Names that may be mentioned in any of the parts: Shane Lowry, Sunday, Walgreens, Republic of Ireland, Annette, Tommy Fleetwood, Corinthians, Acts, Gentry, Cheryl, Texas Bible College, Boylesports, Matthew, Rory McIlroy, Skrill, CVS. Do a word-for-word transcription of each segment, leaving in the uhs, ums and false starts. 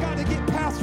got to get past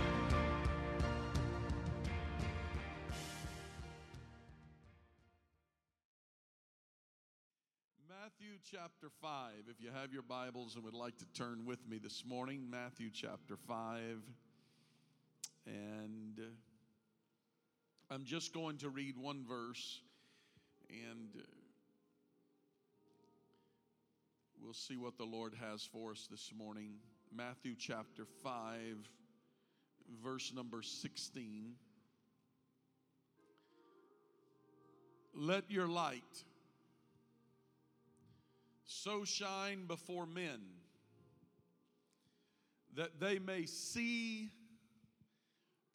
Matthew chapter five, if you have your Bibles and would like to turn with me this morning, Matthew chapter five, and I'm just going to read one verse, and we'll see what the Lord has for us this morning. Matthew chapter five, verse number sixteen, let your light so shine before men, that they may see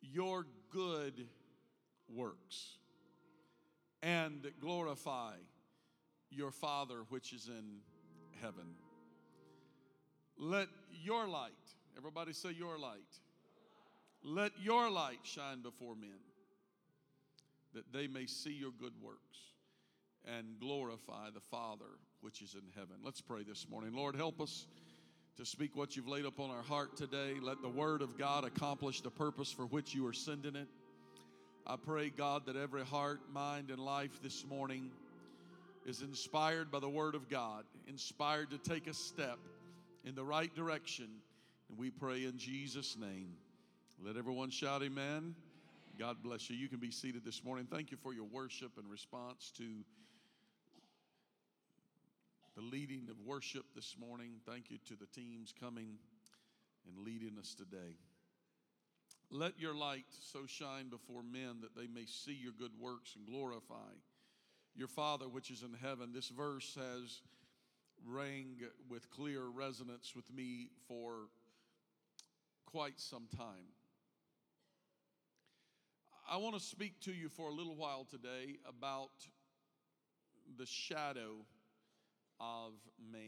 your good works and glorify your Father which is in heaven. Let your light, everybody say your light. Let your light shine before men, that they may see your good works and glorify the Father which is in heaven. Let's pray this morning. Lord, help us to speak what you've laid upon our heart today. Let the word of God accomplish the purpose for which you are sending it. I pray, God, that every heart, mind, and life this morning is inspired by the word of God, inspired to take a step in the right direction. And we pray in Jesus' name. Let everyone shout amen. God bless you. You can be seated this morning. Thank you for your worship and response to the leading of worship this morning. Thank you to the teams coming and leading us today. Let your light so shine before men that they may see your good works and glorify your Father which is in heaven. This verse has rang with clear resonance with me for quite some time. I want to speak to you for a little while today about the shadow of man.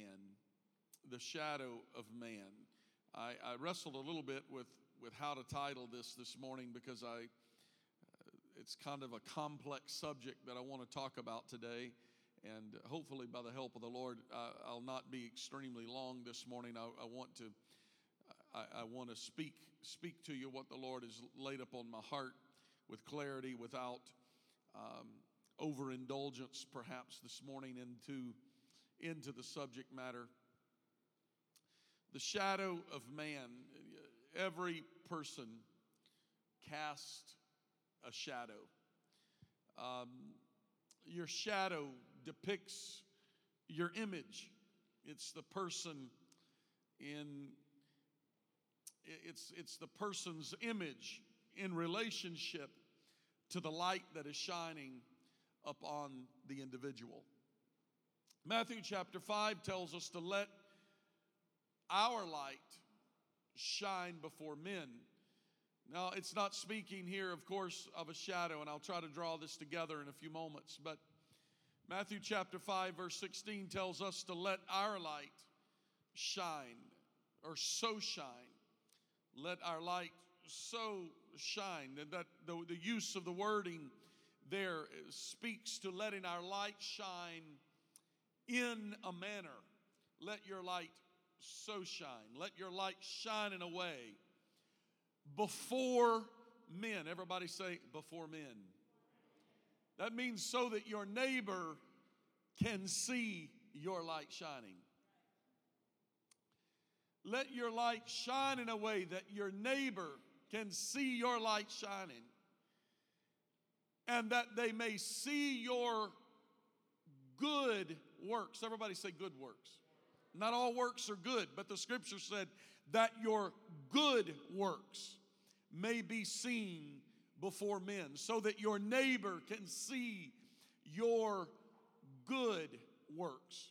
The shadow of man. I, I wrestled a little bit with, with how to title this this morning because I uh, it's kind of a complex subject that I want to talk about today. And hopefully by the help of the Lord, I, I'll not be extremely long this morning. I, I want to I, I want to speak speak to you what the Lord has laid upon my heart, with clarity, without um, overindulgence, perhaps this morning into, into the subject matter. The shadow of man. Every person casts a shadow. Um, your shadow depicts your image. It's the person in. It's it's the person's image in relationship to the light that is shining upon the individual. Matthew chapter five tells us to let our light shine before men. Now, it's not speaking here, of course, of a shadow, and I'll try to draw this together in a few moments, but Matthew chapter five, verse sixteen tells us to let our light shine, or so shine. Let our light so shine. And that the, the use of the wording there speaks to letting our light shine in a manner. Let your light so shine. Let your light shine in a way before men. Everybody say before men. That means so that your neighbor can see your light shining. Let your light shine in a way that your neighbor can see your light shining, and that they may see your good works. Everybody say good works. Not all works are good, but the scripture said that your good works may be seen before men, so that your neighbor can see your good works.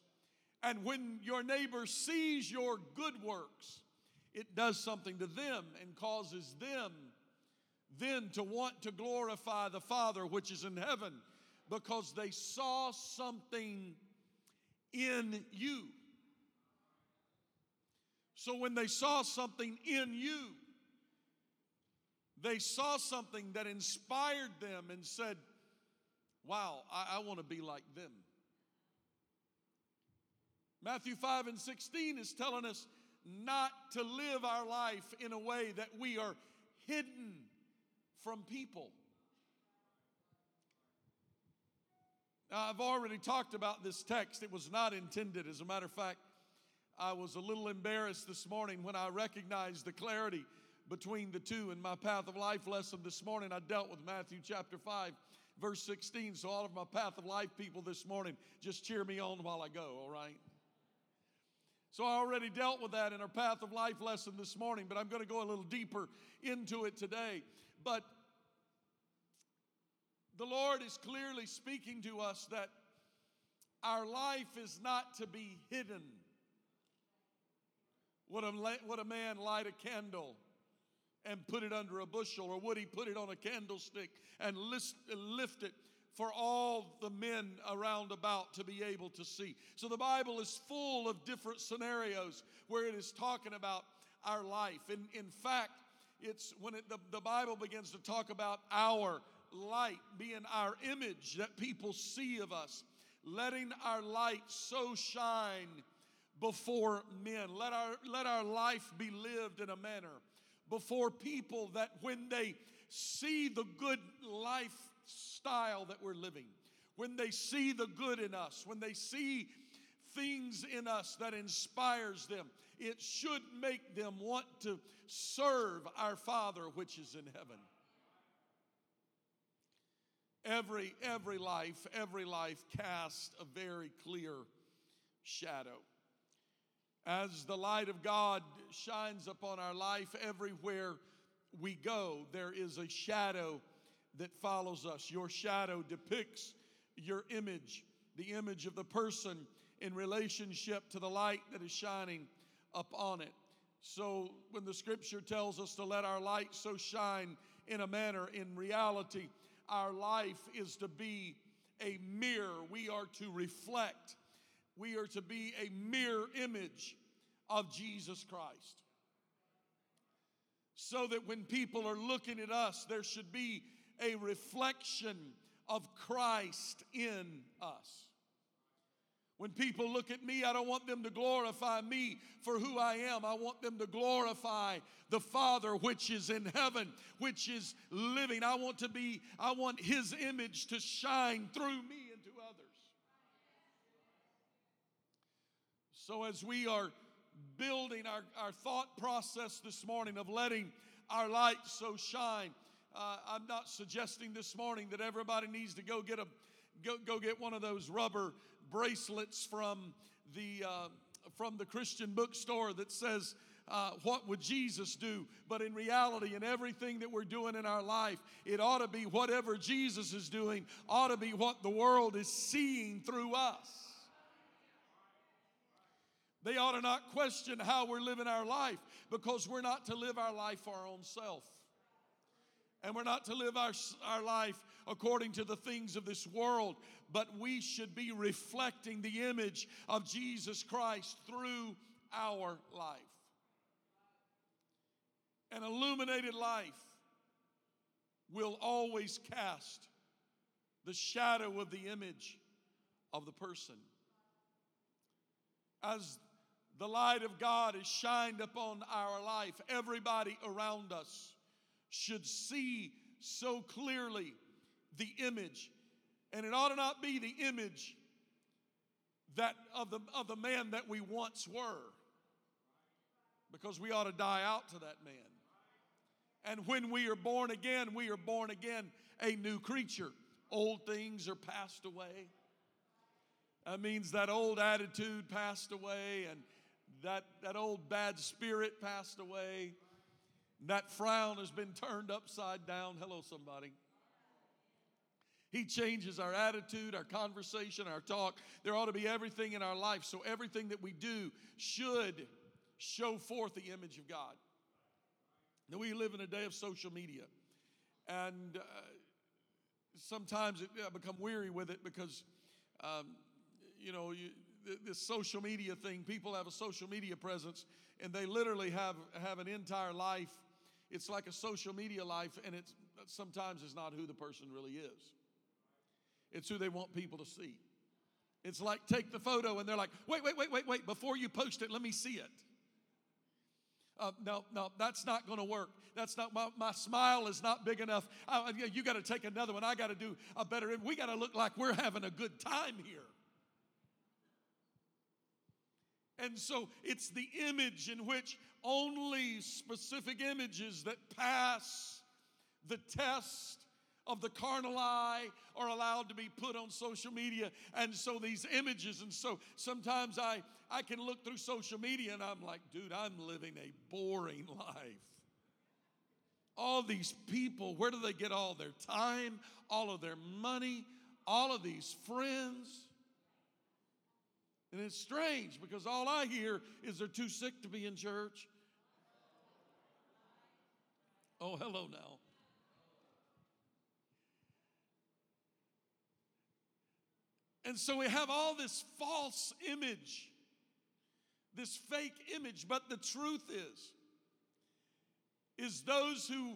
And when your neighbor sees your good works, it does something to them and causes them then to want to glorify the Father which is in heaven, because they saw something in you. So when they saw something in you, they saw something that inspired them and said, wow, I, I want to be like them. Matthew five and sixteen is telling us not to live our life in a way that we are hidden from people. Now, I've already talked about this text. It was not intended. As a matter of fact, I was a little embarrassed this morning when I recognized the clarity between the two. In my Path of Life lesson this morning, I dealt with Matthew chapter five, verse sixteen. So all of my Path of Life people this morning, just cheer me on while I go, all right? So I already dealt with that in our Path of Life lesson this morning, but I'm going to go a little deeper into it today. But the Lord is clearly speaking to us that our life is not to be hidden. Would a, would a man light a candle and put it under a bushel, or would he put it on a candlestick and list, lift it for all the men around about to be able to see? So the Bible is full of different scenarios where it is talking about our life. In, in fact, it's when it, the, the Bible begins to talk about our light being our image that people see of us, letting our light so shine before men. Let our, let our life be lived in a manner before people that when they see the good lifestyle that we're living, when they see the good in us, when they see things in us that inspires them, it should make them want to serve our Father which is in heaven. Every, every life, every life casts a very clear shadow. As the light of God shines upon our life, everywhere we go, there is a shadow that follows us. Your shadow depicts your image, the image of the person in relationship to the light that is shining upon it. So when the scripture tells us to let our light so shine in a manner, in reality, our life is to be a mirror. We are to reflect. We are to be a mirror image of Jesus Christ. So that when people are looking at us, there should be a reflection of Christ in us. When people look at me, I don't want them to glorify me for who I am. I want them to glorify the Father which is in heaven, which is living. I want to be, I want His image to shine through me and to others. So as we are building our, our thought process this morning of letting our light so shine, uh, I'm not suggesting this morning that everybody needs to go get a Go, go get one of those rubber bracelets from the uh, from the Christian bookstore that says, uh, what would Jesus do? But in reality, in everything that we're doing in our life, it ought to be whatever Jesus is doing, ought to be what the world is seeing through us. They ought to not question how we're living our life, because we're not to live our life for our own self. And we're not to live our, our life according to the things of this world, but we should be reflecting the image of Jesus Christ through our life. An illuminated life will always cast the shadow of the image of the person. As the light of God is shined upon our life, everybody around us should see so clearly the image. And it ought to not be the image that of the, of the man that we once were, because we ought to die out to that man. And when we are born again, we are born again a new creature. Old things are passed away. That means that old attitude passed away, and that, that old bad spirit passed away. And that frown has been turned upside down. Hello, somebody. He changes our attitude, our conversation, our talk. There ought to be everything in our life. So everything that we do should show forth the image of God. Now, we live in a day of social media. And uh, sometimes it, I become weary with it because, um, you know, you, this social media thing, people have a social media presence, and they literally have, have an entire life. It's like a social media life, and it's sometimes it's not who the person really is. It's who they want people to see. It's like take the photo, and they're like, wait, wait, wait, wait, wait. Before you post it, let me see it. Uh, no, no, that's not going to work. That's not, my, my smile is not big enough. I, you got to take another one. I got to do a better. We got to look like we're having a good time here. And so it's the image in which only specific images that pass the test of the carnal eye are allowed to be put on social media. And so these images, and so sometimes I, I can look through social media and I'm like, dude, I'm living a boring life. All these people, where do they get all their time, all of their money, all of these friends? And it's strange because all I hear is they're too sick to be in church. Oh, hello now. And so we have all this false image, this fake image. But the truth is, is those who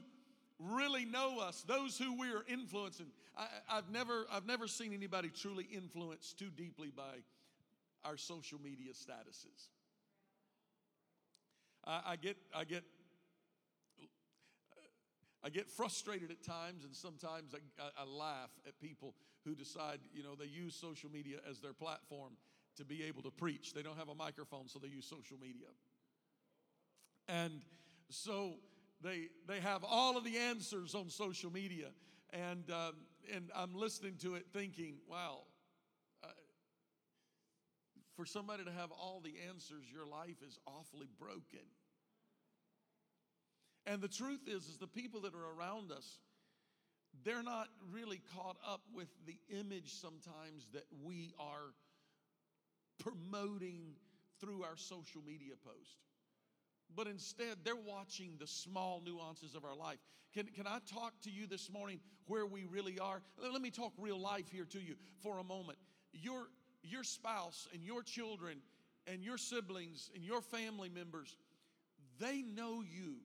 really know us, those who we are influencing. I, I've never, I've never seen anybody truly influenced too deeply by our social media statuses. I, I get, I get, I get frustrated at times, and sometimes I, I, I laugh at people who decide, you know, they use social media as their platform to be able to preach. They don't have a microphone, so they use social media. And so they they have all of the answers on social media, and, um, and I'm listening to it thinking, wow, uh, for somebody to have all the answers, your life is awfully broken. And the truth is, is the people that are around us, they're not really caught up with the image sometimes that we are promoting through our social media post. But instead, they're watching the small nuances of our life. Can, can I talk to you this morning where we really are? Let me talk real life here to you for a moment. Your, your spouse and your children and your siblings and your family members, they know you.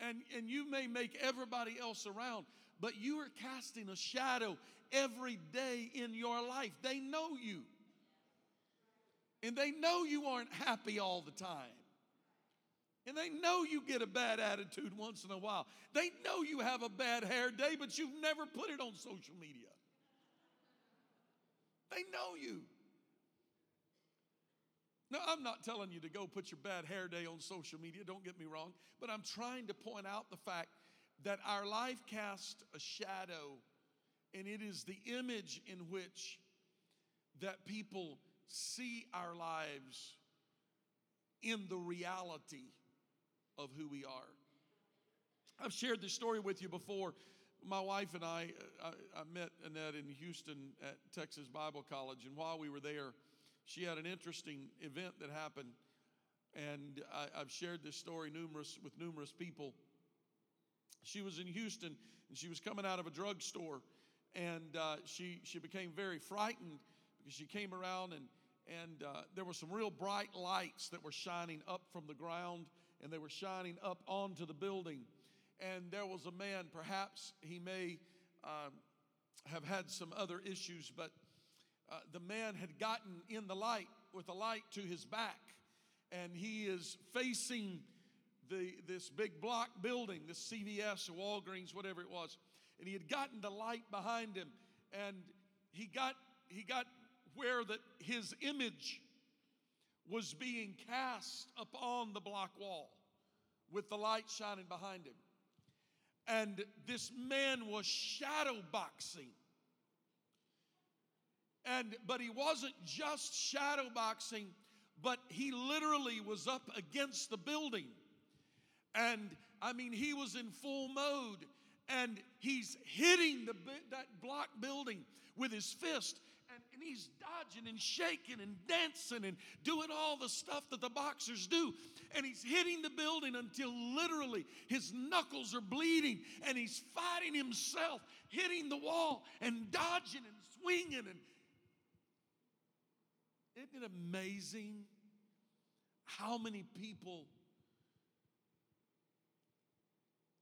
And, and you may make everybody else around, but you are casting a shadow every day in your life. They know you. And they know you aren't happy all the time. And they know you get a bad attitude once in a while. They know you have a bad hair day, but you've never put it on social media. They know you. Now, I'm not telling you to go put your bad hair day on social media, don't get me wrong, but I'm trying to point out the fact that our life casts a shadow, and it is the image in which that people see our lives in the reality of who we are. I've shared this story with you before. My wife and I, I, I met Annette in Houston at Texas Bible College, and while we were there, she had an interesting event that happened, and I, I've shared this story numerous with numerous people. She was in Houston, and she was coming out of a drugstore, and uh, she she became very frightened because she came around, and and uh, there were some real bright lights that were shining up from the ground, and they were shining up onto the building, and there was a man. Perhaps he may uh, have had some other issues, but. Uh, the man had gotten in the light with a light to his back, and he is facing the this big block building, this C V S or Walgreens, whatever it was. And he had gotten the light behind him, and he got he got where that his image was being cast upon the block wall with the light shining behind him. And this man was shadow boxing And but he wasn't just shadowboxing, but he literally was up against the building. And I mean, he was in full mode, and he's hitting the that block building with his fist, and, and he's dodging and shaking and dancing and doing all the stuff that the boxers do. And he's hitting the building until literally his knuckles are bleeding, and he's fighting himself, hitting the wall and dodging and swinging. And isn't it amazing how many people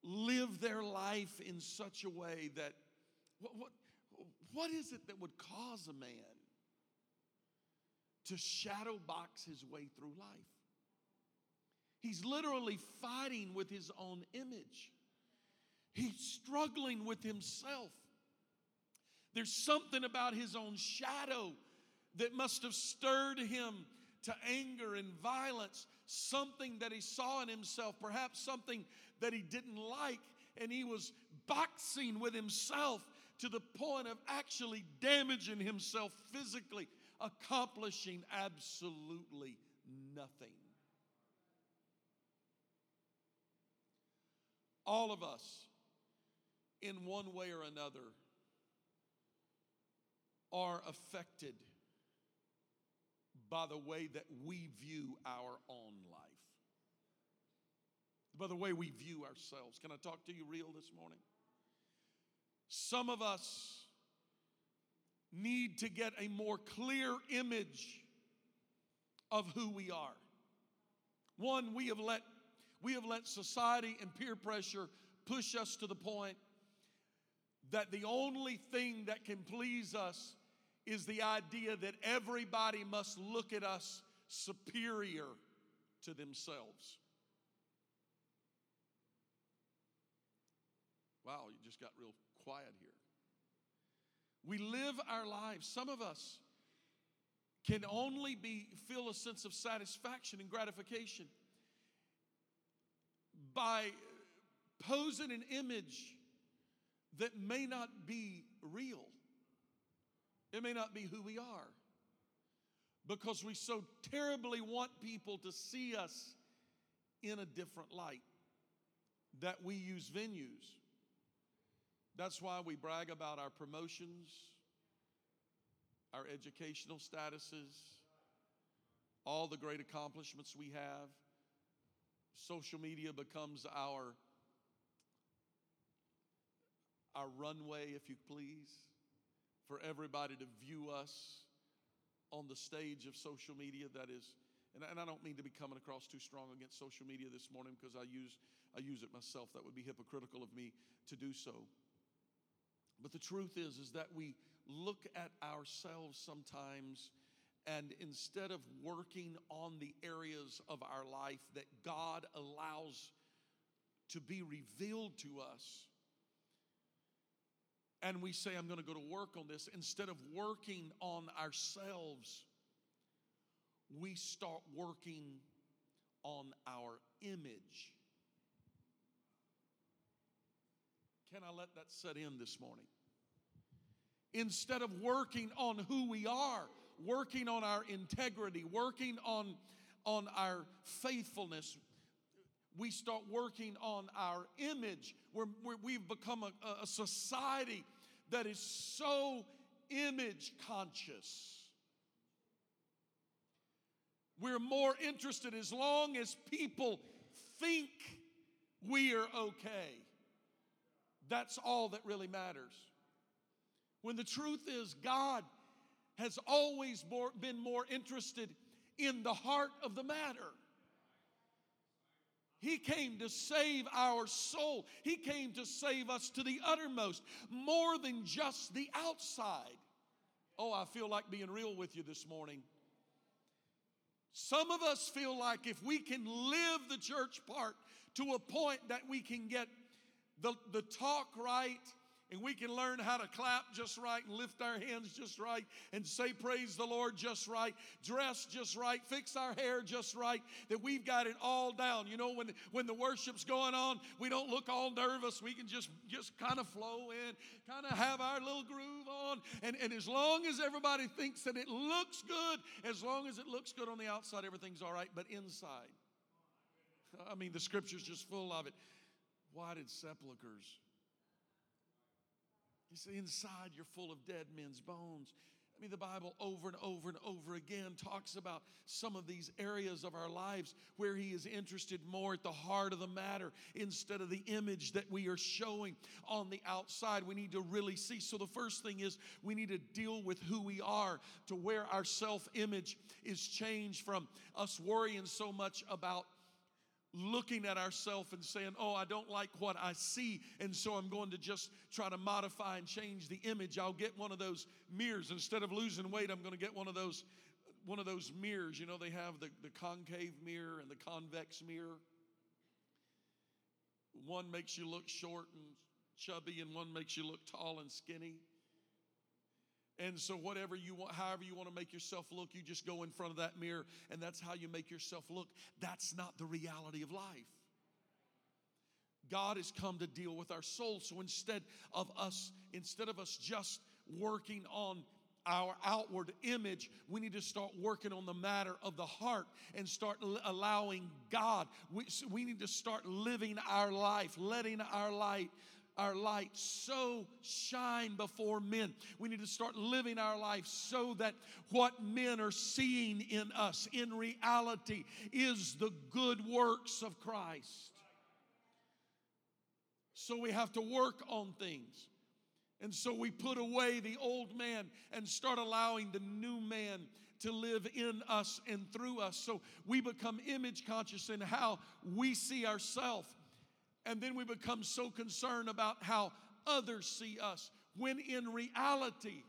live their life in such a way that what, what, what is it that would cause a man to shadow box his way through life? He's literally fighting with his own image. He's struggling with himself. There's something about his own shadow that must have stirred him to anger and violence, something that he saw in himself, perhaps something that he didn't like, and he was boxing with himself to the point of actually damaging himself physically, accomplishing absolutely nothing. All of us, in one way or another, are affected by the way that we view our own life, by the way we view ourselves. Can I talk to you real this morning? Some of us need to get a more clear image of who we are. One, we have let We have let society and peer pressure push us to the point that the only thing that can please us is the idea that everybody must look at us superior to themselves. Wow, you just got real quiet here. We live our lives. Some of us can only be feel a sense of satisfaction and gratification by posing an image that may not be real. It may not be who we are, because we so terribly want people to see us in a different light that we use venues. That's why we brag about our promotions, our educational statuses, all the great accomplishments we have. Social media becomes our, our runway, if you please, for everybody to view us on the stage of social media. That is, and I, and I don't mean to be coming across too strong against social media this morning, because I use, I use it myself. That would be hypocritical of me to do so. But the truth is, is that we look at ourselves sometimes, and instead of working on the areas of our life that God allows to be revealed to us, and we say, I'm going to go to work on this, instead of working on ourselves, we start working on our image. Can I let that set in this morning? Instead of working on who we are, working on our integrity, working on, on our faithfulness, we start working on our image. We're, we're, we've become a, a society that is so image conscious. We're more interested, as long as people think we are okay, that's all that really matters. When the truth is, God has always more, been more interested in the heart of the matter. He came to save our soul. He came to save us to the uttermost, more than just the outside. Oh, I feel like being real with you this morning. Some of us feel like if we can live the church part to a point that we can get the, the talk right, and we can learn how to clap just right and lift our hands just right and say praise the Lord just right, dress just right, fix our hair just right, that we've got it all down. You know, when, when the worship's going on, we don't look all nervous. We can just, just kind of flow in, kind of have our little groove on. on. And, and as long as everybody thinks that it looks good, as long as it looks good on the outside, everything's all right. But inside, I mean, the scripture's just full of it. Wide sepulchers. You see, inside you're full of dead men's bones. I mean, the Bible over and over and over again talks about some of these areas of our lives where he is interested more at the heart of the matter instead of the image that we are showing on the outside. We need to really see. So the first thing is we need to deal with who we are, to where our self-image is changed from us worrying so much about looking at ourselves and saying, oh, I don't like what I see, and so I'm going to just try to modify and change the image. I'll get one of those mirrors. Instead of losing weight, I'm going to get one of those one of those mirrors. You know, they have the, the concave mirror and the convex mirror. One makes you look short and chubby, and one makes you look tall and skinny. And so whatever you want, however you want to make yourself look, you just go in front of that mirror, and that's how you make yourself look. That's not the reality of life. God has come to deal with our soul. So instead of us, instead of us just working on our outward image, we need to start working on the matter of the heart and start allowing God. We, we need to start living our life, letting our light Our light so shine before men. We need to start living our life so that what men are seeing in us in reality is the good works of Christ. So we have to work on things. And so we put away the old man and start allowing the new man to live in us and through us. So we become image conscious in how we see ourselves. And then we become so concerned about how others see us, when in reality,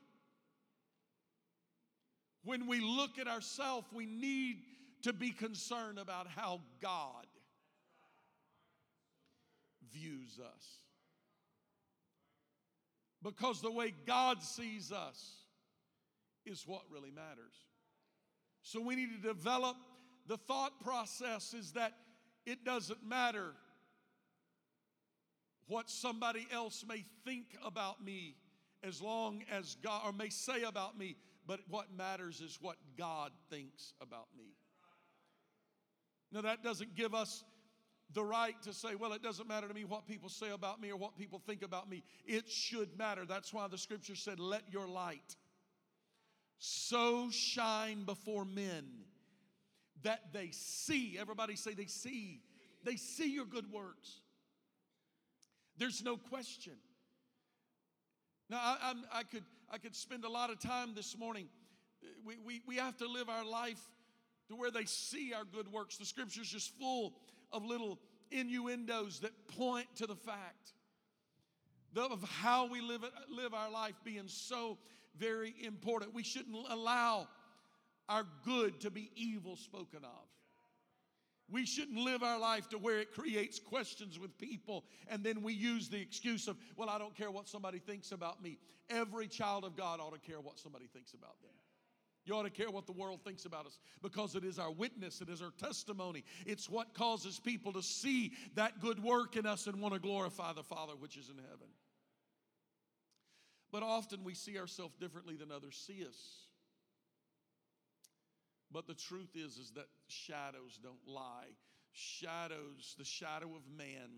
when we look at ourselves, we need to be concerned about how God views us. Because the way God sees us is what really matters. So we need to develop the thought process is that it doesn't matter what somebody else may think about me, as long as God, or may say about me, but what matters is what God thinks about me. Now, that doesn't give us the right to say, well, it doesn't matter to me what people say about me or what people think about me. It should matter. That's why the scripture said, let your light so shine before men that they see. Everybody say they see. They see your good works. There's no question. Now, I, I'm, I could I could spend a lot of time this morning. We, we, we have to live our life to where they see our good works. The scripture's just full of little innuendos that point to the fact of how we live it, live our life being so very important. We shouldn't allow our good to be evil spoken of. We shouldn't live our life to where it creates questions with people, and then we use the excuse of, well, I don't care what somebody thinks about me. Every child of God ought to care what somebody thinks about them. You ought to care what the world thinks about us, because it is our witness, it is our testimony. It's what causes people to see that good work in us and want to glorify the Father which is in heaven. But often we see ourselves differently than others see us. But the truth is, is that shadows don't lie. Shadows, the shadow of man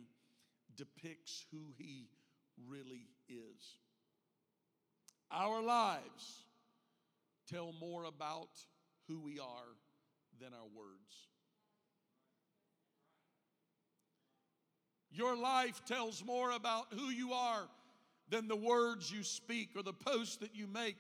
depicts who he really is. Our lives tell more about who we are than our words. Your life tells more about who you are than the words you speak or the posts that you make.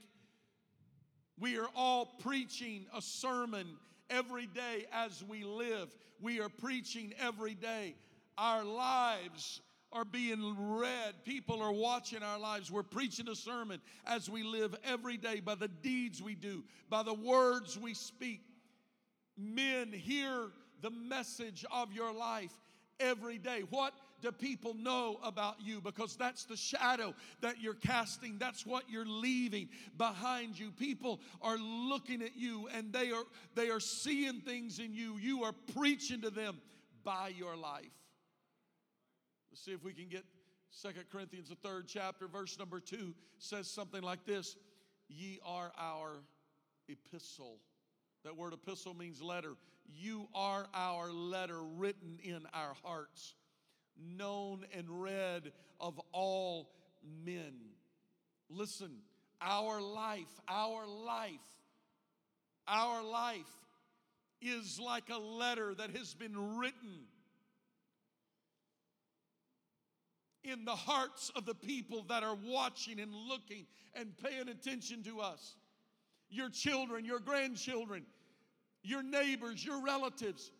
We are all preaching a sermon every day as we live. We are preaching every day. Our lives are being read. People are watching our lives. We're preaching a sermon as we live every day by the deeds we do, by the words we speak. Men hear the message of your life every day. What do people know about you? Because that's the shadow that you're casting. That's what you're leaving behind you. People are looking at you, and they are they are seeing things in you. You are preaching to them by your life. Let's see if we can get Second Corinthians, the third chapter, verse number two, says something like this: ye are our epistle. That word epistle means letter. You are our letter written in our hearts, known and read of all men. Listen, our life, our life, our life is like a letter that has been written in the hearts of the people that are watching and looking and paying attention to us. Your children, your grandchildren, your neighbors, your relatives,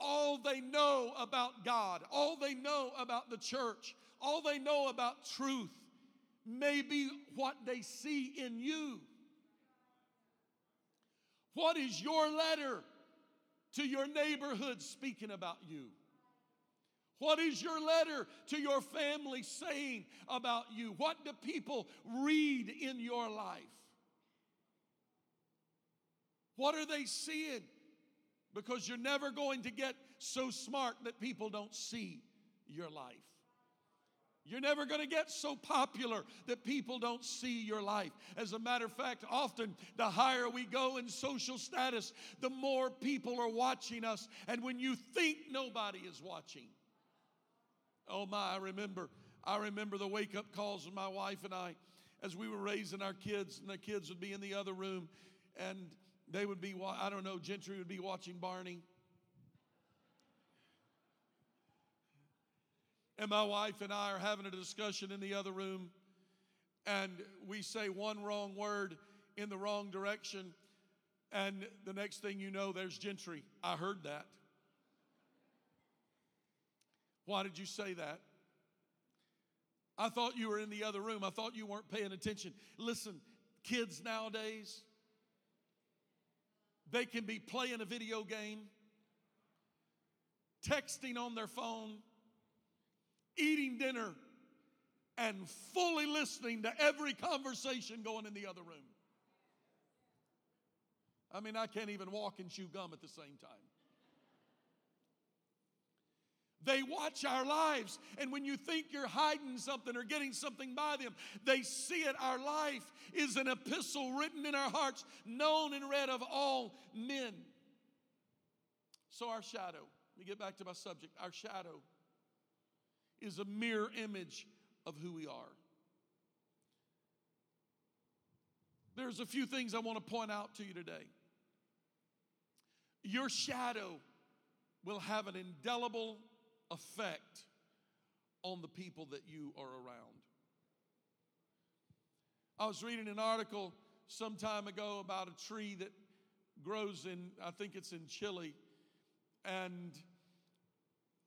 all they know about God, all they know about the church, all they know about truth may be what they see in you. What is your letter to your neighborhood speaking about you? What is your letter to your family saying about you? What do people read in your life? What are they seeing? Because you're never going to get so smart that people don't see your life. You're never going to get so popular that people don't see your life. As a matter of fact, often the higher we go in social status, the more people are watching us. And when you think nobody is watching, oh my, I remember, I remember the wake-up calls with my wife and I as we were raising our kids, and the kids would be in the other room, and they would be, I don't know, Gentry would be watching Barney. And my wife and I are having a discussion in the other room, and we say one wrong word in the wrong direction, and the next thing you know, there's Gentry. I heard that. Why did you say that? I thought you were in the other room. I thought you weren't paying attention. Listen, kids nowadays, they can be playing a video game, texting on their phone, eating dinner, and fully listening to every conversation going in the other room. I mean, I can't even walk and chew gum at the same time. They watch our lives, and when you think you're hiding something or getting something by them, they see it. Our life is an epistle written in our hearts, known and read of all men. So our shadow, let me get back to my subject. Our shadow is a mirror image of who we are. There's a few things I want to point out to you today. Your shadow will have an indelible effect on the people that you are around. I was reading an article some time ago about a tree that grows in, I think it's in Chile, and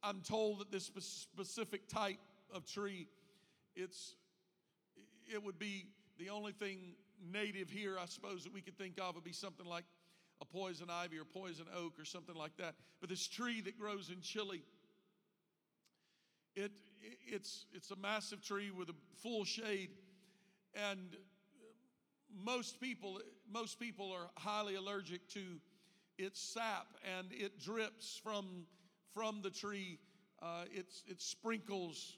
I'm told that this specific type of tree, it's, it would be the only thing native here, I suppose, that we could think of would be something like a poison ivy or poison oak or something like that. But this tree that grows in Chile, It, it's, it's a massive tree with a full shade, and most people, most people are highly allergic to its sap, and it drips from, from the tree. Uh, it's, it sprinkles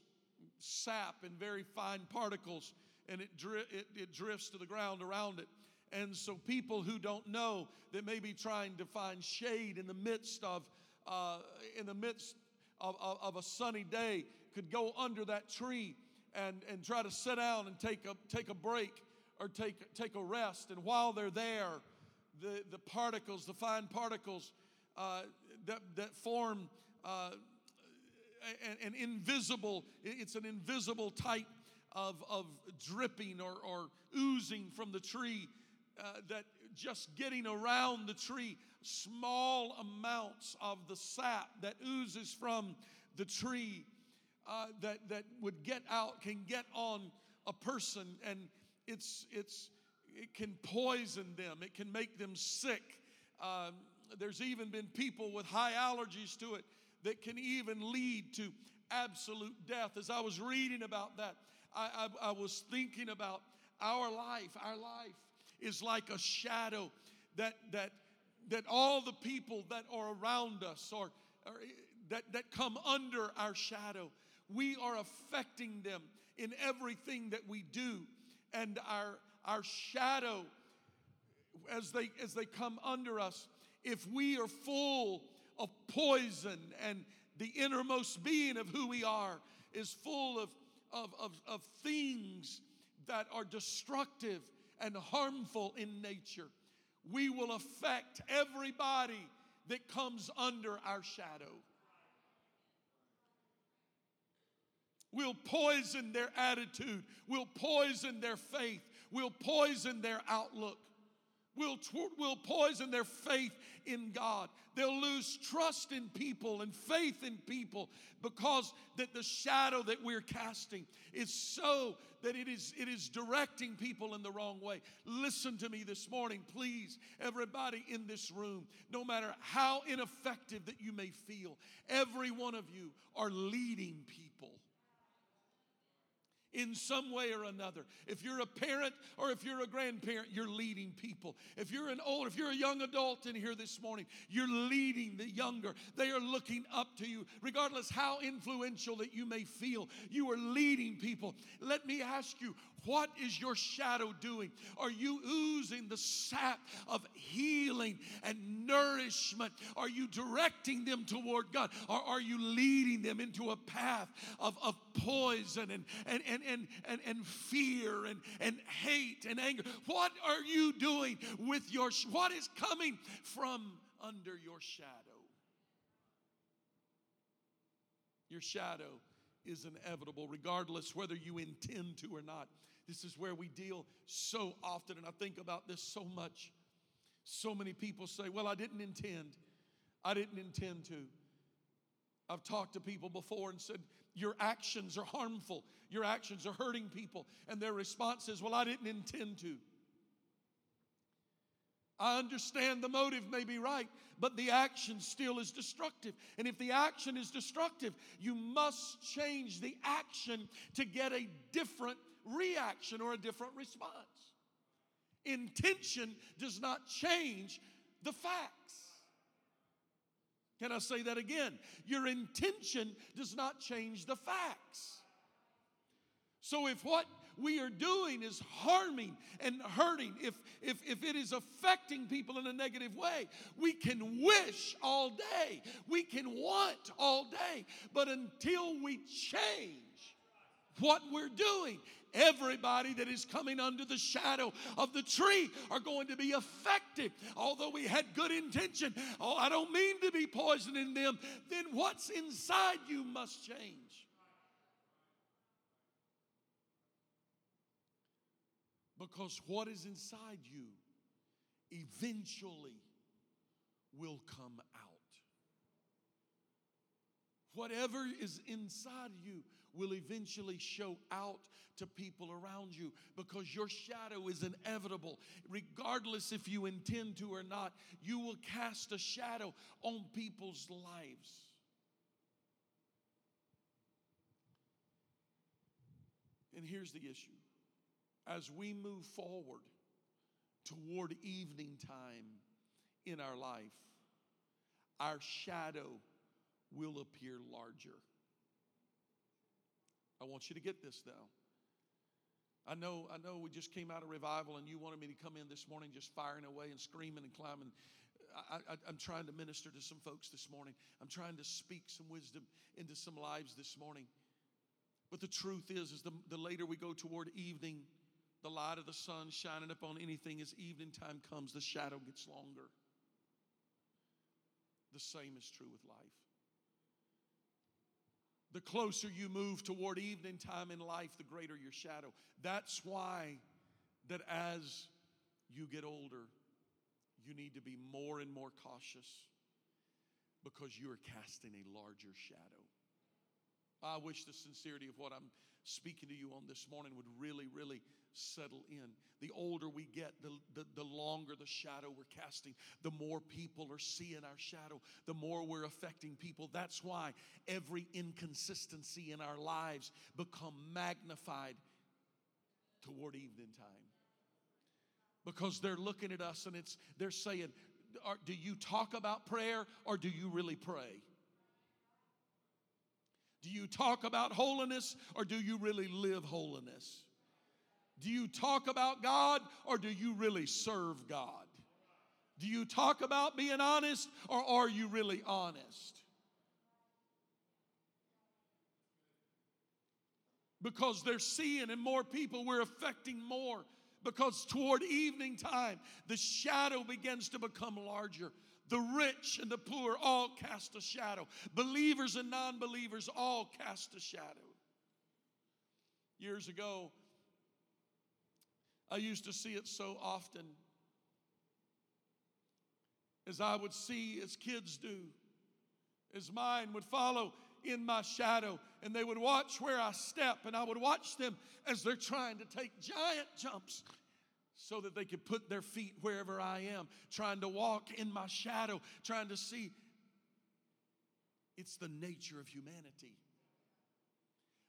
sap in very fine particles, and it, dri- it, it drifts to the ground around it. And so people who don't know, that may be trying to find shade in the midst of, uh, in the midst Of, of, of a sunny day, could go under that tree and, and try to sit down and take a, take a break or take, take a rest. And while they're there, the, the particles, the fine particles uh, that, that form uh, an, an invisible, it's an invisible type of, of dripping or, or oozing from the tree uh, that just getting around the tree, small amounts of the sap that oozes from the tree uh, that, that would get out, can get on a person, and it's, it's, it can poison them. It can make them sick. Uh, there's even been people with high allergies to it that can even lead to absolute death. As I was reading about that, I, I, I was thinking about our life, our life. Is like a shadow that that that all the people that are around us or, or that that come under our shadow We are affecting them in everything that we do. And our, our shadow, as they, as they come under us, if we are full of poison and the innermost being of who we are is full of, of, of, of things that are destructive and harmful in nature, we will affect everybody that comes under our shadow. We'll poison their attitude. We'll poison their faith. We'll poison their outlook. We'll, tw- we'll poison their faith in God. They'll lose trust in people and faith in people because that the shadow that we're casting is so that it is, it is directing people in the wrong way. Listen to me this morning, please. Everybody in this room, no matter how ineffective that you may feel, every one of you are leading people in some way or another. If you're a parent or if you're a grandparent, you're leading people. If you're an old, if you're a young adult in here this morning, you're leading the younger. They are looking up to you. Regardless how influential that you may feel, you are leading people. Let me ask you, what is your shadow doing? Are you oozing the sap of healing and nourishment? Are you directing them toward God? Or are you leading them into a path of, of poison and, and, and And, and, and fear and, and hate and anger? What are you doing with your, sh- what is coming from under your shadow? Your shadow is inevitable, regardless whether you intend to or not. This is where we deal so often, and I think about this so much. So many people say, well, I didn't intend. I didn't intend to. I've talked to people before and said, your actions are harmful. Your actions are hurting people. And their response is, well, I didn't intend to. I understand the motive may be right, but the action still is destructive. And if the action is destructive, you must change the action to get a different reaction or a different response. Intention does not change the facts. Can I say that again? Your intention does not change the facts. So if what we are doing is harming and hurting, if, if, if it is affecting people in a negative way, we can wish all day, we can want all day, but until we change what we're doing, everybody that is coming under the shadow of the tree are going to be affected. Although we had good intention, oh, I don't mean to be poisoning them, then what's inside you must change. Because what is inside you eventually will come out. Whatever is inside you will eventually show out to people around you because your shadow is inevitable. Regardless if you intend to or not, you will cast a shadow on people's lives. And here's the issue. As we move forward toward evening time in our life, our shadow will appear larger. I want you to get this now. I know, I know we just came out of revival and you wanted me to come in this morning just firing away and screaming and climbing. I, I, I'm trying to minister to some folks this morning. I'm trying to speak some wisdom into some lives this morning. But the truth is, is the, the later we go toward evening, the light of the sun shining upon anything, as evening time comes, the shadow gets longer. The same is true with life. The closer you move toward evening time in life, the greater your shadow. That's why that as you get older, you need to be more and more cautious because you are casting a larger shadow. I wish the sincerity of what I'm speaking to you on this morning would really, really settle in. The older we get, the, the, the longer the shadow we're casting, the more people are seeing our shadow, the more we're affecting people. That's why every inconsistency in our lives become magnified toward evening time. Because they're looking at us and it's they're saying, do you talk about prayer or do you really pray? Do you talk about holiness or do you really live holiness? Do you talk about God or do you really serve God? Do you talk about being honest or are you really honest? Because they're seeing and more people, we're affecting more. Because toward evening time, the shadow begins to become larger. The rich and the poor all cast a shadow. Believers and non-believers all cast a shadow. Years ago, I used to see it so often. As I would see as kids do, as mine would follow in my shadow, and they would watch where I step, and I would watch them as they're trying to take giant jumps so that they could put their feet wherever I am, trying to walk in my shadow, trying to see. It's the nature of humanity.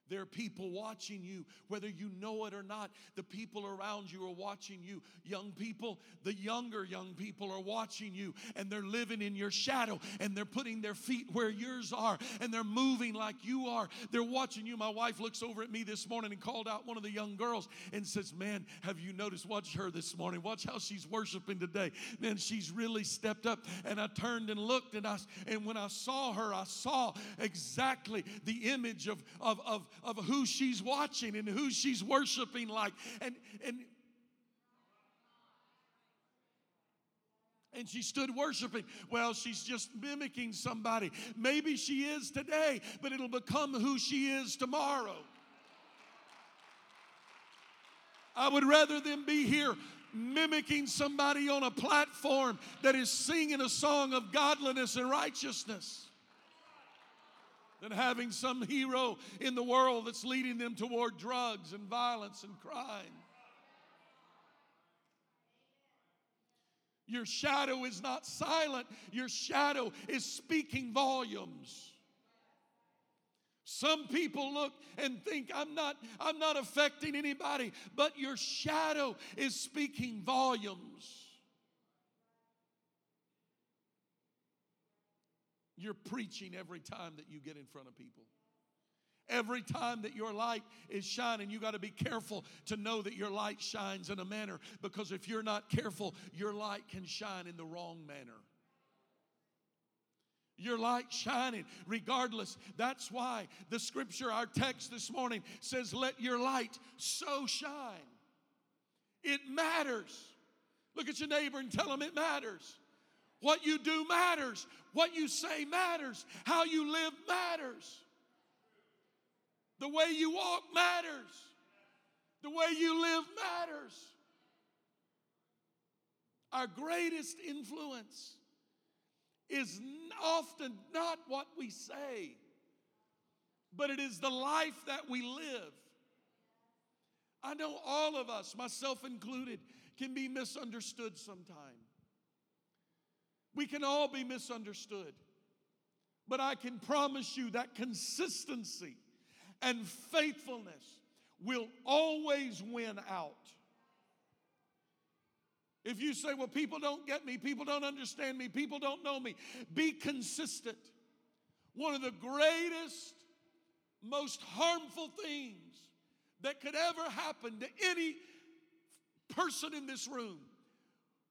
There are people watching you, whether you know it or not. The people around you are watching you. Young people, the younger young people are watching you, and they're living in your shadow, and they're putting their feet where yours are, and they're moving like you are. They're watching you. My wife looks over at me this morning and called out one of the young girls and says, man, have you noticed? Watch her this morning. Watch how she's worshiping today. Man, she's really stepped up. And I turned and looked, and I and when I saw her, I saw exactly the image of of of of who she's watching and who she's worshiping like. And, and, and she stood worshiping. Well, she's just mimicking somebody. Maybe she is today, but it'll become who she is tomorrow. I would rather them be here mimicking somebody on a platform that is singing a song of godliness and righteousness than having some hero in the world that's leading them toward drugs and violence and crime. Your shadow is not silent. Your shadow is speaking volumes. Some people look and think, I'm not, I'm not affecting anybody, but your shadow is speaking volumes. You're preaching every time that you get in front of people. Every time that your light is shining, you got to be careful to know that your light shines in a manner, because if you're not careful, your light can shine in the wrong manner. Your light shining regardless. That's why the scripture, our text this morning, says, let your light so shine. It matters. Look at your neighbor and tell him it matters. What you do matters. What you say matters. How you live matters. The way you walk matters. The way you live matters. Our greatest influence is often not what we say, but it is the life that we live. I know all of us, myself included, can be misunderstood sometimes. We can all be misunderstood, but I can promise you that consistency and faithfulness will always win out. If you say, well, people don't get me, people don't understand me, people don't know me, be consistent. One of the greatest, most harmful things that could ever happen to any person in this room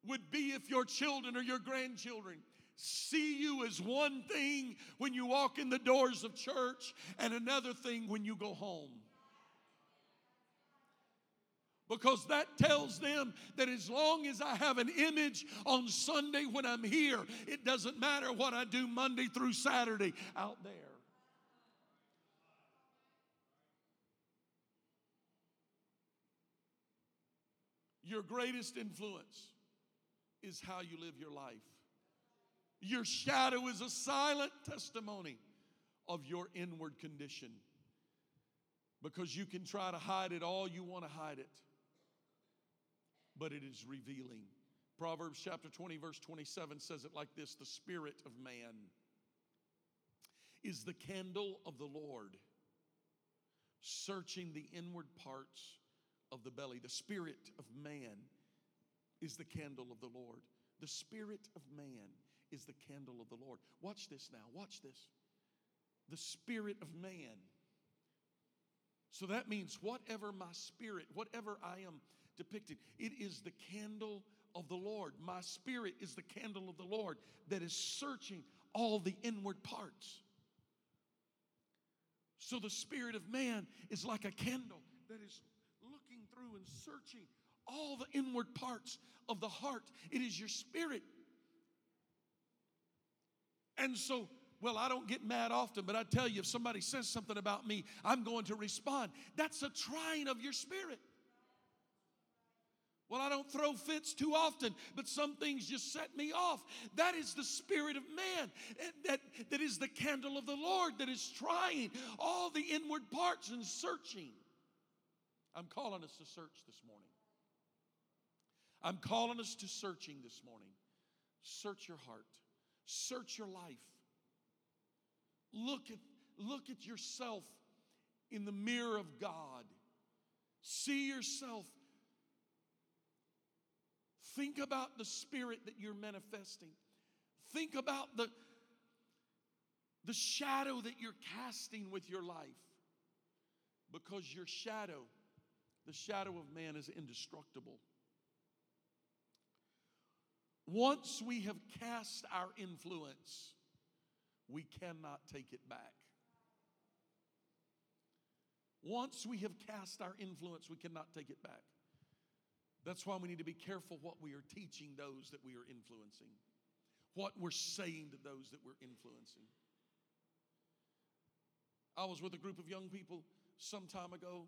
would be if your children or your grandchildren see you as one thing when you walk in the doors of church and another thing when you go home. Because that tells them that as long as I have an image on Sunday when I'm here, it doesn't matter what I do Monday through Saturday out there. Your greatest influence is how you live your life. Your shadow is a silent testimony of your inward condition, because you can try to hide it all you want to hide it, but it is revealing. Proverbs chapter twenty, verse twenty-seven says it like this: the spirit of man is the candle of the Lord, searching the inward parts of the belly. The spirit of man is the candle of the Lord. The spirit of man is the candle of the Lord. Watch this now. Watch this. the spirit of man. So that means whatever my spirit, whatever I am depicted, it is the candle of the Lord. My spirit is the candle of the Lord that is searching all the inward parts. So the spirit of man is like a candle that is looking through and searching all the inward parts of the heart. It is your spirit. And so, well, I don't get mad often, but I tell you, if somebody says something about me, I'm going to respond. That's a trying of your spirit. Well, I don't throw fits too often, but some things just set me off. That is the spirit of man. That, that is the candle of the Lord that is trying all the inward parts and searching. I'm calling us to search this morning. I'm calling us to searching this morning. Search your heart. Search your life. Look at, look at yourself in the mirror of God. See yourself. Think about the spirit that you're manifesting. Think about the, the shadow that you're casting with your life. Because your shadow, the shadow of man, is indestructible. Once we have cast our influence, we cannot take it back. Once we have cast our influence, we cannot take it back. That's why we need to be careful what we are teaching those that we are influencing, what we're saying to those that we're influencing. I was with a group of young people some time ago,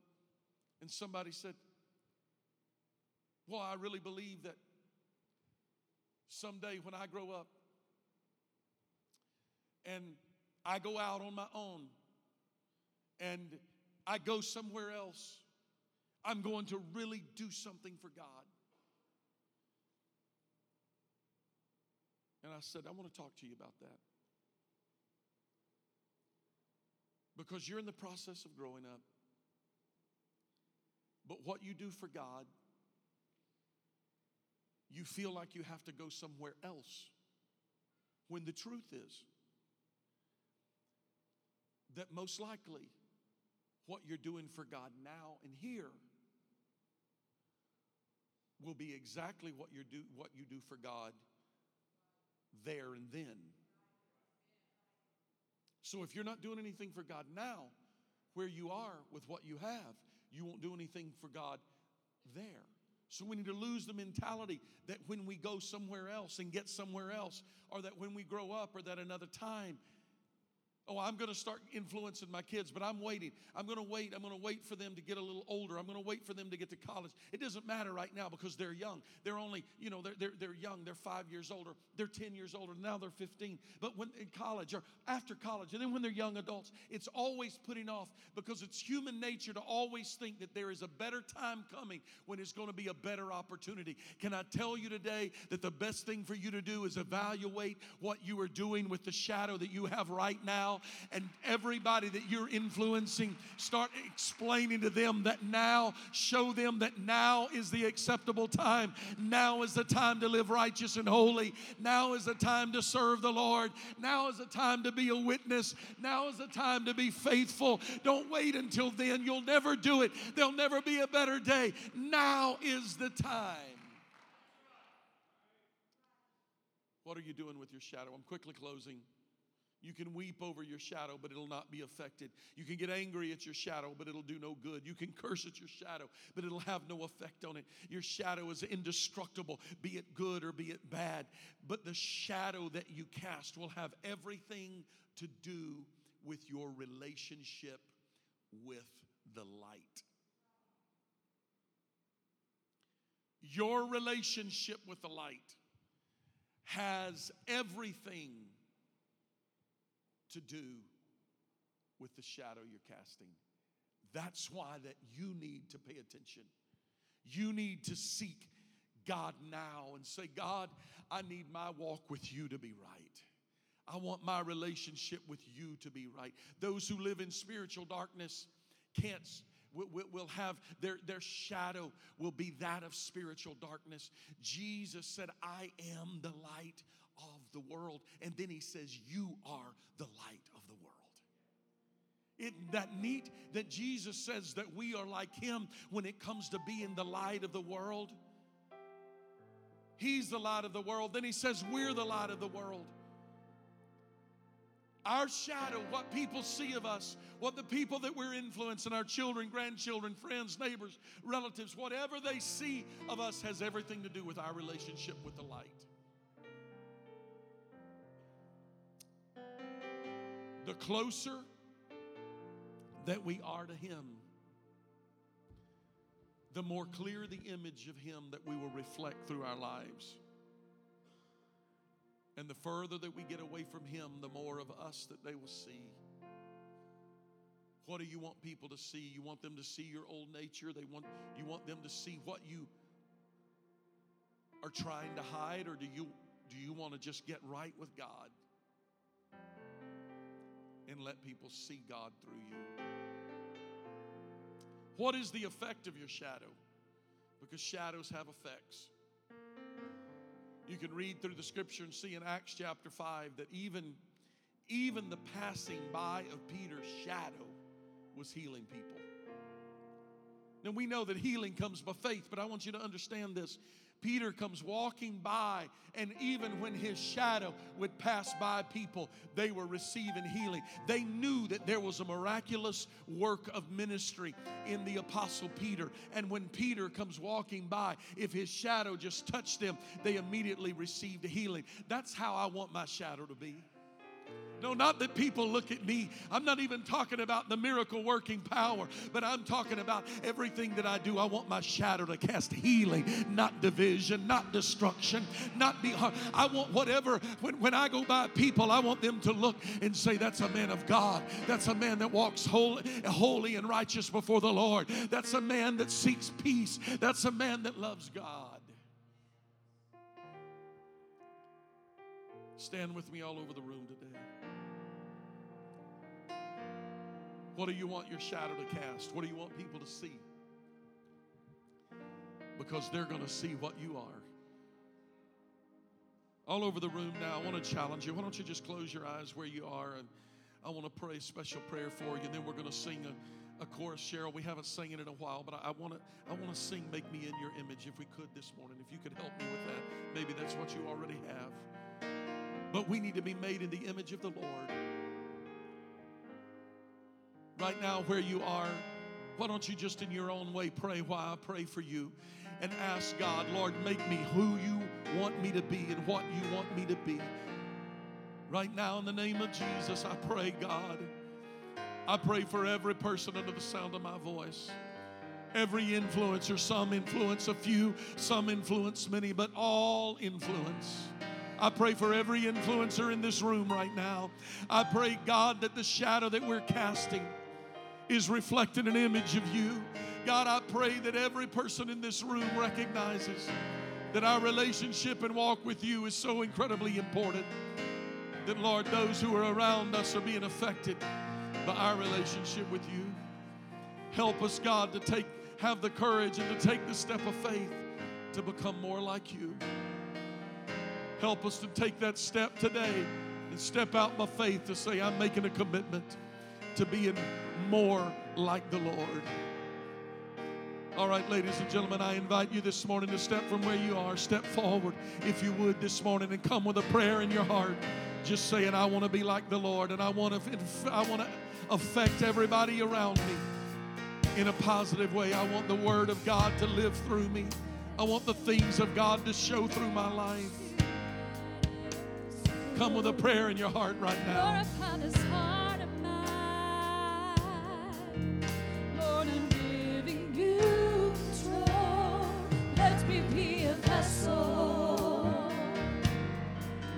and somebody said, well, I really believe that someday when I grow up and I go out on my own and I go somewhere else, I'm going to really do something for God. And I said, I want to talk to you about that. Because you're in the process of growing up. But what you do for God, you feel like you have to go somewhere else, when the truth is that most likely what you're doing for God now and here will be exactly what you do, what you do for God there and then. So if you're not doing anything for God now, where you are with what you have, you won't do anything for God there. So we need to lose the mentality that when we go somewhere else and get somewhere else, or that when we grow up, or that another time, oh, I'm going to start influencing my kids, but I'm waiting. I'm going to wait. I'm going to wait for them to get a little older. I'm going to wait for them to get to college. It doesn't matter right now because they're young. They're only, you know, they're, they're, they're young. They're five years older. They're ten years older. Now they're fifteen. But when in college or after college, and then when they're young adults, it's always putting off because it's human nature to always think that there is a better time coming when it's going to be a better opportunity. Can I tell you today that the best thing for you to do is evaluate what you are doing with the shadow that you have right now? And everybody that you're influencing, start explaining to them that now, show them that now is the acceptable time. Now is the time to live righteous and holy. Now is the time to serve the Lord. Now is the time to be a witness. Now is the time to be faithful. Don't wait until then. You'll never do it. There'll never be a better day. Now is the time. What are you doing with your shadow? I'm quickly closing. You can weep over your shadow, but it'll not be affected. You can get angry at your shadow, but it'll do no good. You can curse at your shadow, but it'll have no effect on it. Your shadow is indestructible, be it good or be it bad. But the shadow that you cast will have everything to do with your relationship with the light. Your relationship with the light has everything to do with the shadow you're casting. That's why that you need to pay attention. You need to seek God now and say, God, I need my walk with you to be right. I want my relationship with you to be right. Those who live in spiritual darkness can't will have, their, their shadow will be that of spiritual darkness. Jesus said, I am the light of the world. And then he says, you are the light of the world. Isn't that neat that Jesus says that we are like him when it comes to being the light of the world? He's the light of the world. Then he says we're the light of the world. Our shadow, what people see of us, what the people that we're influencing, our children, grandchildren, friends, neighbors, relatives, whatever they see of us has everything to do with our relationship with the light. The closer that we are to him, the more clear the image of him that we will reflect through our lives. And the further that we get away from him, the more of us that they will see. What do you want people to see? You want them to see your old nature? They want, you want them to see what you are trying to hide? Or do you, do you want to just get right with God and let people see God through you? What is the effect of your shadow? Because shadows have effects. You can read through the scripture and see in Acts chapter five that even, even the passing by of Peter's shadow was healing people. Now we know that healing comes by faith, but I want you to understand this. Peter comes walking by, and even when his shadow would pass by people, they were receiving healing. They knew that there was a miraculous work of ministry in the apostle Peter. And when Peter comes walking by, if his shadow just touched them, they immediately received healing. That's how I want my shadow to be. No, not that people look at me. I'm not even talking about the miracle working power, but I'm talking about everything that I do. I want my shadow to cast healing, not division, not destruction, not be hard. I want whatever, when, when I go by people, I want them to look and say, that's a man of God. That's a man that walks holy, holy and righteous before the Lord. That's a man that seeks peace. That's a man that loves God. Stand with me all over the room today. What do you want your shadow to cast? What do you want people to see? Because they're going to see what you are. All over the room now, I want to challenge you. Why don't you just close your eyes where you are, and I want to pray a special prayer for you, and then we're going to sing a, a chorus. Cheryl, we haven't sang it in a while, but I, I want to I want to sing Make Me In Your Image if we could this morning. If you could help me with that, maybe that's what you already have. But we need to be made in the image of the Lord. Right now, where you are, why don't you just in your own way pray while I pray for you and ask God, Lord, make me who you want me to be and what you want me to be. Right now, in the name of Jesus, I pray, God. I pray for every person under the sound of my voice. Every influencer, some influence a few, some influence many, but all influence. I pray for every influencer in this room right now. I pray, God, that the shadow that we're casting is reflecting an image of you. God, I pray that every person in this room recognizes that our relationship and walk with you is so incredibly important that, Lord, those who are around us are being affected by our relationship with you. Help us, God, to take, have the courage and to take the step of faith to become more like you. Help us to take that step today and step out by faith to say, I'm making a commitment to being more like the Lord. All right, ladies and gentlemen, I invite you this morning to step from where you are. Step forward, if you would, this morning and come with a prayer in your heart. Just saying, I want to be like the Lord, and I want to, I want to affect everybody around me in a positive way. I want the Word of God to live through me. I want the things of God to show through my life. Come with a prayer in your heart right now. Lord, I'm giving you control. Let me be a vessel,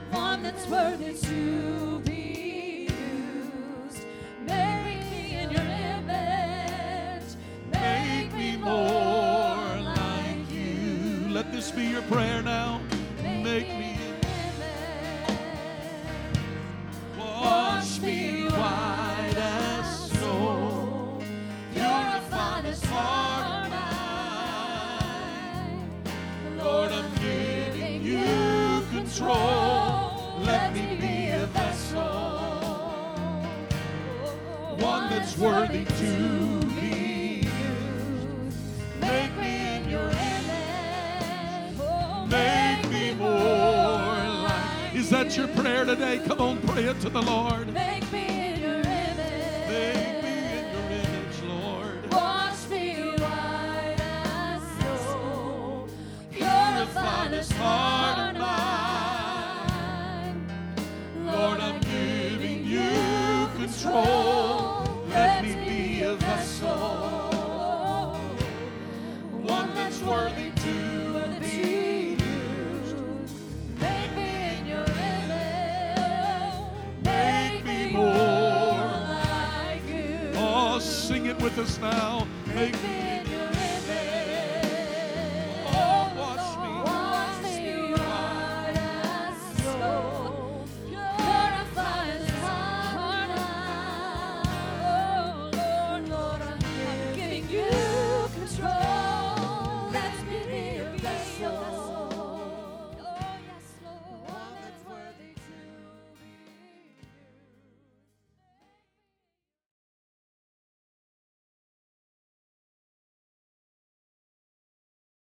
one that's worthy to be used. Make me in your image. Make me more like you. Let this be your prayer now. Make me. Wash me white as snow, purify this heart mine. Lord, I'm giving you control. Let me be a vessel, one that's worthy to be used. Make me in your image. Oh, make me more like you. Is that your prayer today? Come on, pray it to the Lord. Make me in your image. Make me in your image, Lord. Wash me white as snow. Purify this heart of mine. Lord, I'm giving you control. Let me be a vessel, one that's worthy to be used. Make me in your image. Make me more like you. Oh, sing it with us now. Make me.